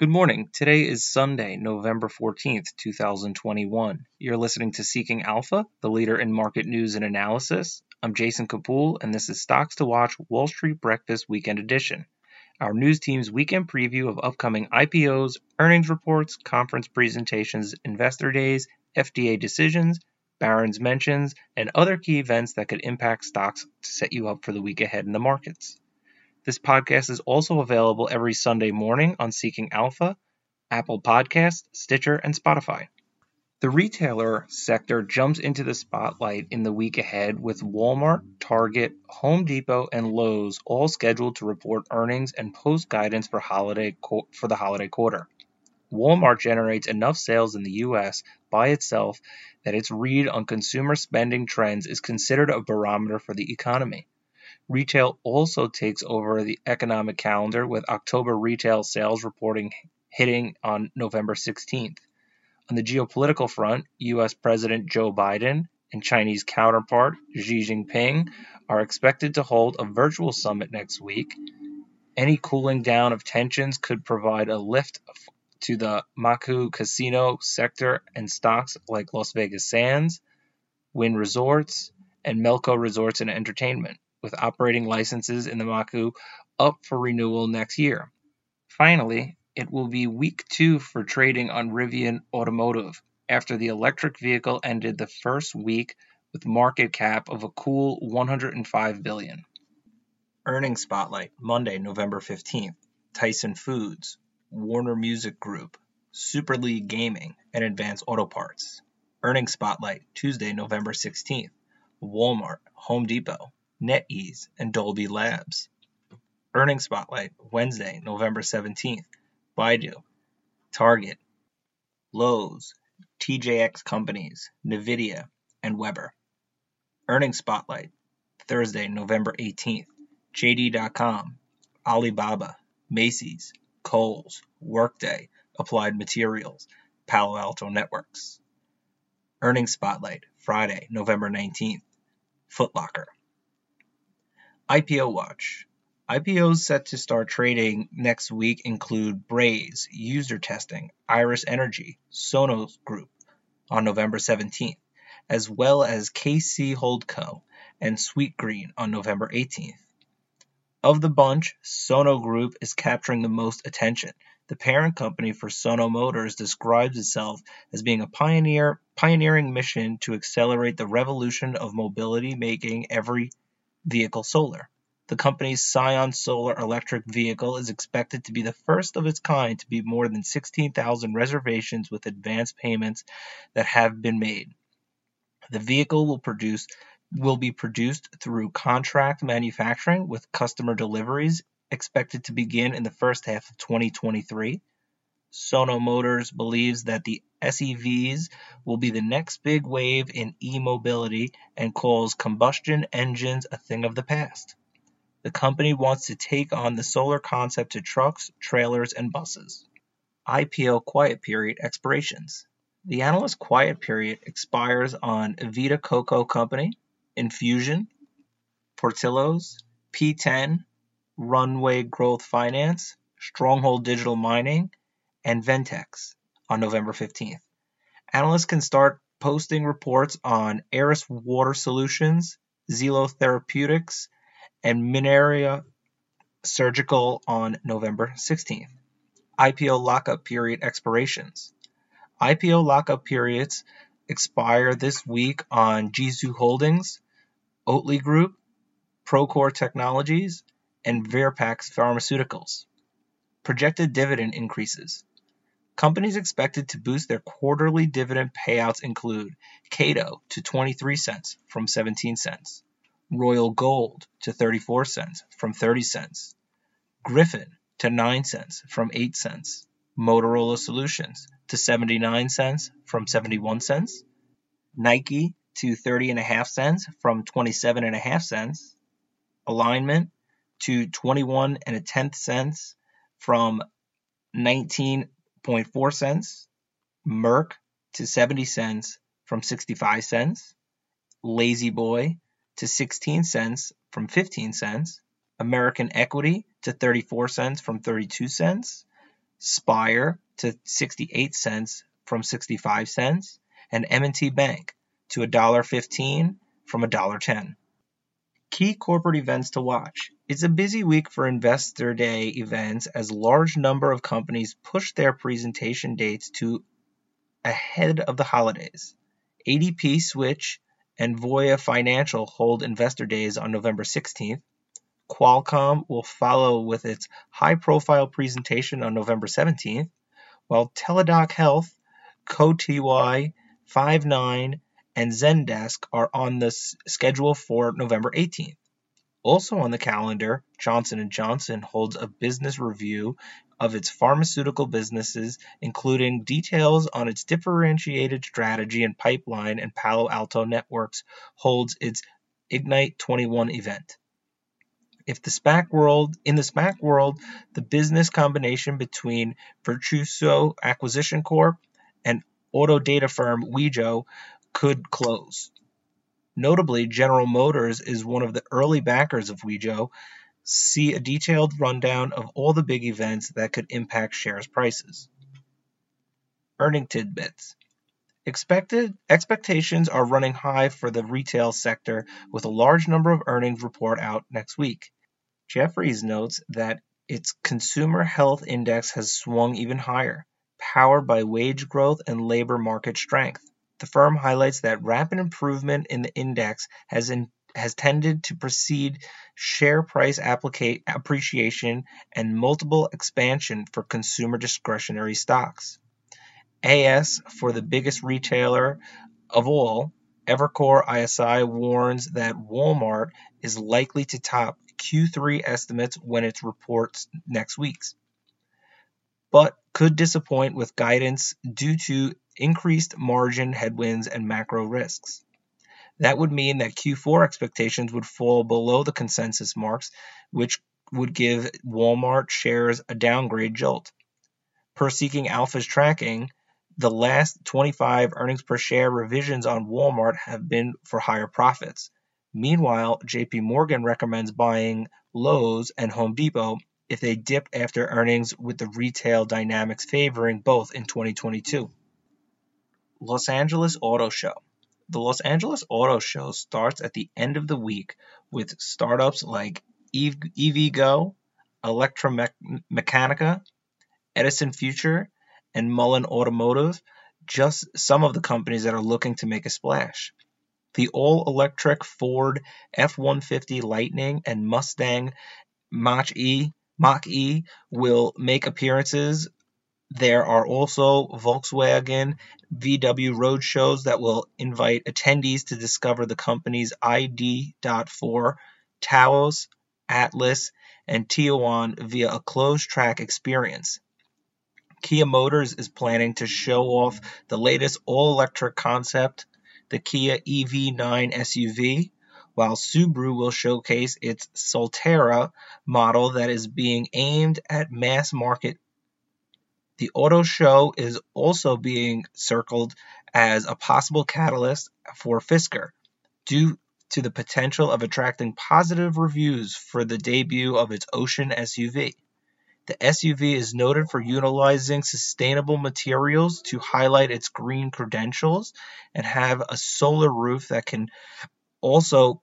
Good morning. Today is Sunday, November 14th, 2021. You're listening to Seeking Alpha, the leader in market news and analysis. I'm Jason Kapoor, and this is Stocks to Watch Wall Street Breakfast Weekend Edition, our news team's weekend preview of upcoming IPOs, earnings reports, conference presentations, investor days, FDA decisions, Barron's mentions, and other key events that could impact stocks to set you up for the week ahead in the markets. This podcast is also available every Sunday morning on Seeking Alpha, Apple Podcasts, Stitcher, and Spotify. The retailer sector jumps into the spotlight in the week ahead with Walmart, Target, Home Depot, and Lowe's all scheduled to report earnings and post guidance for the holiday quarter. Walmart generates enough sales in the U.S. by itself that its read on consumer spending trends is considered a barometer for the economy. Retail also takes over the economic calendar with October retail sales reporting hitting on November 16th. On the geopolitical front, U.S. President Joe Biden and Chinese counterpart Xi Jinping are expected to hold a virtual summit next week. Any cooling down of tensions could provide a lift to the Maku casino sector and stocks like Las Vegas Sands, Wynn Resorts, and Melco Resorts and Entertainment, with operating licenses in the Maku up for renewal next year. Finally, it will be week two for trading on Rivian Automotive after the electric vehicle ended the first week with market cap of a cool $105 billion. Earnings Spotlight, Monday, November 15th. Tyson Foods, Warner Music Group, Super League Gaming, and Advanced Auto Parts. Earnings Spotlight, Tuesday, November 16th. Walmart, Home Depot, NetEase, and Dolby Labs. Earnings Spotlight, Wednesday, November 17th. Baidu, Target, Lowe's, TJX Companies, NVIDIA, and Weber. Earnings Spotlight, Thursday, November 18th. JD.com, Alibaba, Macy's, Kohl's, Workday, Applied Materials, Palo Alto Networks. Earnings Spotlight, Friday, November 19th. Foot Locker. IPO Watch. IPOs set to start trading next week include Braze, User Testing, Iris Energy, Sono Group on November 17th, as well as KC Holdco and Sweetgreen on November 18th. Of the bunch, Sono Group is capturing the most attention. The parent company for Sono Motors describes itself as being a pioneering mission to accelerate the revolution of mobility, making every vehicle solar. The company's Scion solar electric vehicle is expected to be the first of its kind to be more than 16,000 reservations with advance payments that have been made. The vehicle will be produced through contract manufacturing with customer deliveries expected to begin in the first half of 2023. Sono Motors believes that the SEVs will be the next big wave in e-mobility and calls combustion engines a thing of the past. The company wants to take on the solar concept to trucks, trailers, and buses. IPO quiet period expirations. The analyst quiet period expires on Vita Coco Company, Infusion, Portillo's, P10, Runway Growth Finance, Stronghold Digital Mining, and Ventex on November 15th. Analysts can start posting reports on Aris Water Solutions, Zelo Therapeutics, and Mineria Surgical on November 16th. IPO lockup period expirations. IPO lockup periods expire this week on Jisu Holdings, Oatly Group, Procore Technologies, and Verpax Pharmaceuticals. Projected dividend increases. Companies expected to boost their quarterly dividend payouts include Cato to 23 cents from 17 cents, Royal Gold to 34 cents from 30 cents, Griffin to 9 cents from 8 cents, Motorola Solutions to 79 cents from 71 cents, Nike to 30.5 cents from 27.5 cents, Alignment to 21.1 cents from 19.4 cents, Merck to 70 cents from 65 cents, Lazy Boy to 16 cents from 15 cents, American Equity to 34 cents from 32 cents, Spire to 68 cents from 65 cents, and M&T Bank to $1.15 from $1.10. Key corporate events to watch. It's a busy week for Investor Day events as large number of companies push their presentation dates to ahead of the holidays. ADP, Switch, and Voya Financial hold Investor Days on November 16th. Qualcomm will follow with its high-profile presentation on November 17th, while Teladoc Health, CoTY, Five9, and Zendesk are on the schedule for November 18th. Also on the calendar, Johnson & Johnson holds a business review of its pharmaceutical businesses, including details on its differentiated strategy and pipeline, and Palo Alto Networks holds its Ignite 21 event. In the SPAC world, the business combination between Virtuso Acquisition Corp and auto data firm Wejo could close. Notably, General Motors is one of the early backers of Wejo. See a detailed rundown of all the big events that could impact shares prices. Earning tidbits. Expectations are running high for the retail sector, with a large number of earnings report out next week. Jefferies notes that its consumer health index has swung even higher, powered by wage growth and labor market strength. The firm highlights that rapid improvement in the index has tended to precede share price appreciation and multiple expansion for consumer discretionary stocks. AS for the biggest retailer of all, Evercore ISI, warns that Walmart is likely to top Q3 estimates when it reports next week, but could disappoint with guidance due to increased margin headwinds and macro risks. That would mean that Q4 expectations would fall below the consensus marks, which would give Walmart shares a downgrade jolt. Per Seeking Alpha's tracking, the last 25 earnings per share revisions on Walmart have been for higher profits. Meanwhile, JP Morgan recommends buying Lowe's and Home Depot if they dip after earnings, with the retail dynamics favoring both in 2022. Los Angeles Auto Show. The Los Angeles Auto Show starts at the end of the week with startups like EVgo, Electromechanica, Edison Future, and Mullen Automotive, just some of the companies that are looking to make a splash. The all-electric Ford F-150 Lightning and Mustang Mach-E will make appearances. There are also Volkswagen VW road shows that will invite attendees to discover the companies ID.4, Taos, Atlas, and Tiguan via a closed-track experience. Kia Motors is planning to show off the latest all-electric concept, the Kia EV9 SUV, while Subaru will showcase its Solterra model that is being aimed at mass market. The auto show is also being circled as a possible catalyst for Fisker, due to the potential of attracting positive reviews for the debut of its Ocean SUV. The SUV is noted for utilizing sustainable materials to highlight its green credentials and have a solar roof that can also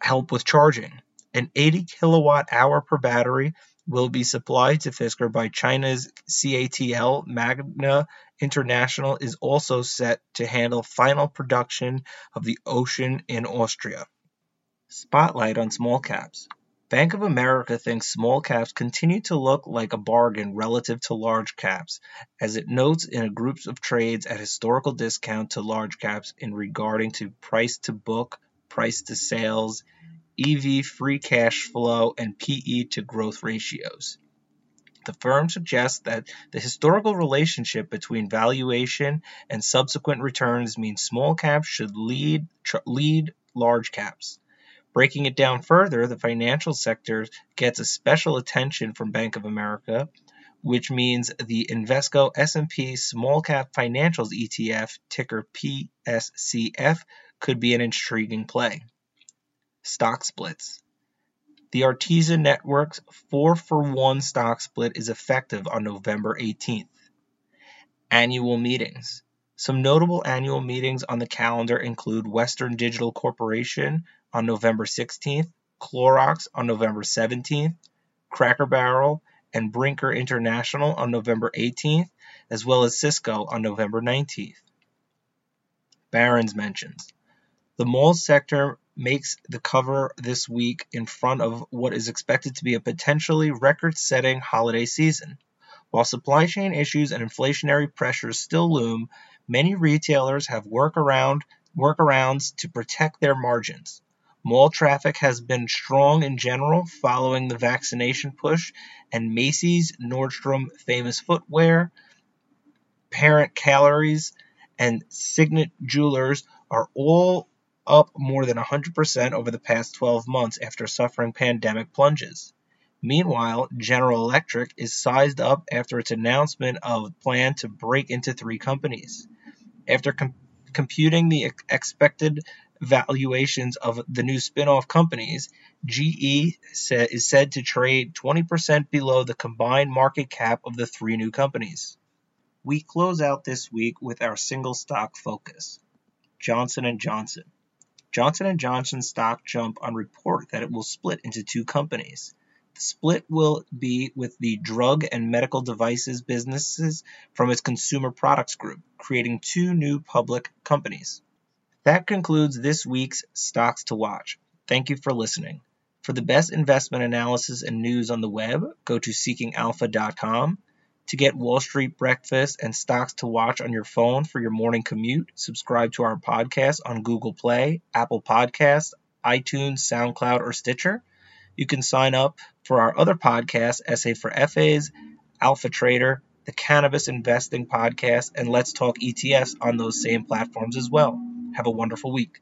help with charging. An 80 kilowatt hour per battery will be supplied to Fisker by China's CATL. Magna International is also set to handle final production of the Ocean in Austria. Spotlight on small caps. Bank of America thinks small caps continue to look like a bargain relative to large caps, as it notes in a group of trades at historical discount to large caps in regarding to price to book, price to sales, EV free cash flow, and PE to growth ratios. The firm suggests that the historical relationship between valuation and subsequent returns means small caps should lead large caps. Breaking it down further, the financial sector gets a special attention from Bank of America, which means the Invesco S&P Small Cap Financials ETF, ticker PSCF, could be an intriguing play. Stock splits. The Arteza Network's 4-for-1 stock split is effective on November 18th. Annual meetings. Some notable annual meetings on the calendar include Western Digital Corporation on November 16th, Clorox on November 17th, Cracker Barrel and Brinker International on November 18th, as well as Cisco on November 19th. Barron's mentions. The mall sector makes the cover this week in front of what is expected to be a potentially record-setting holiday season. While supply chain issues and inflationary pressures still loom, many retailers have workarounds to protect their margins. Mall traffic has been strong in general following the vaccination push, and Macy's, Nordstrom, Famous Footwear, Parent Calories, and Signet Jewelers are all up more than 100% over the past 12 months after suffering pandemic plunges. Meanwhile, General Electric is sized up after its announcement of a plan to break into 3 companies. After computing the expected valuations of the new spin-off companies, GE is said to trade 20% below the combined market cap of the 3 new companies. We close out this week with our single stock focus, Johnson & Johnson. Johnson & Johnson stock jump on report that it will split into 2 companies. The split will be with the drug and medical devices businesses from its consumer products group, creating 2 new public companies. That concludes this week's Stocks to Watch. Thank you for listening. For the best investment analysis and news on the web, go to seekingalpha.com. To get Wall Street Breakfast and Stocks to Watch on your phone for your morning commute, subscribe to our podcast on Google Play, Apple Podcasts, iTunes, SoundCloud, or Stitcher. You can sign up for our other podcasts, Essay for FAs, Alpha Trader, the Cannabis Investing Podcast, and Let's Talk ETFs on those same platforms as well. Have a wonderful week.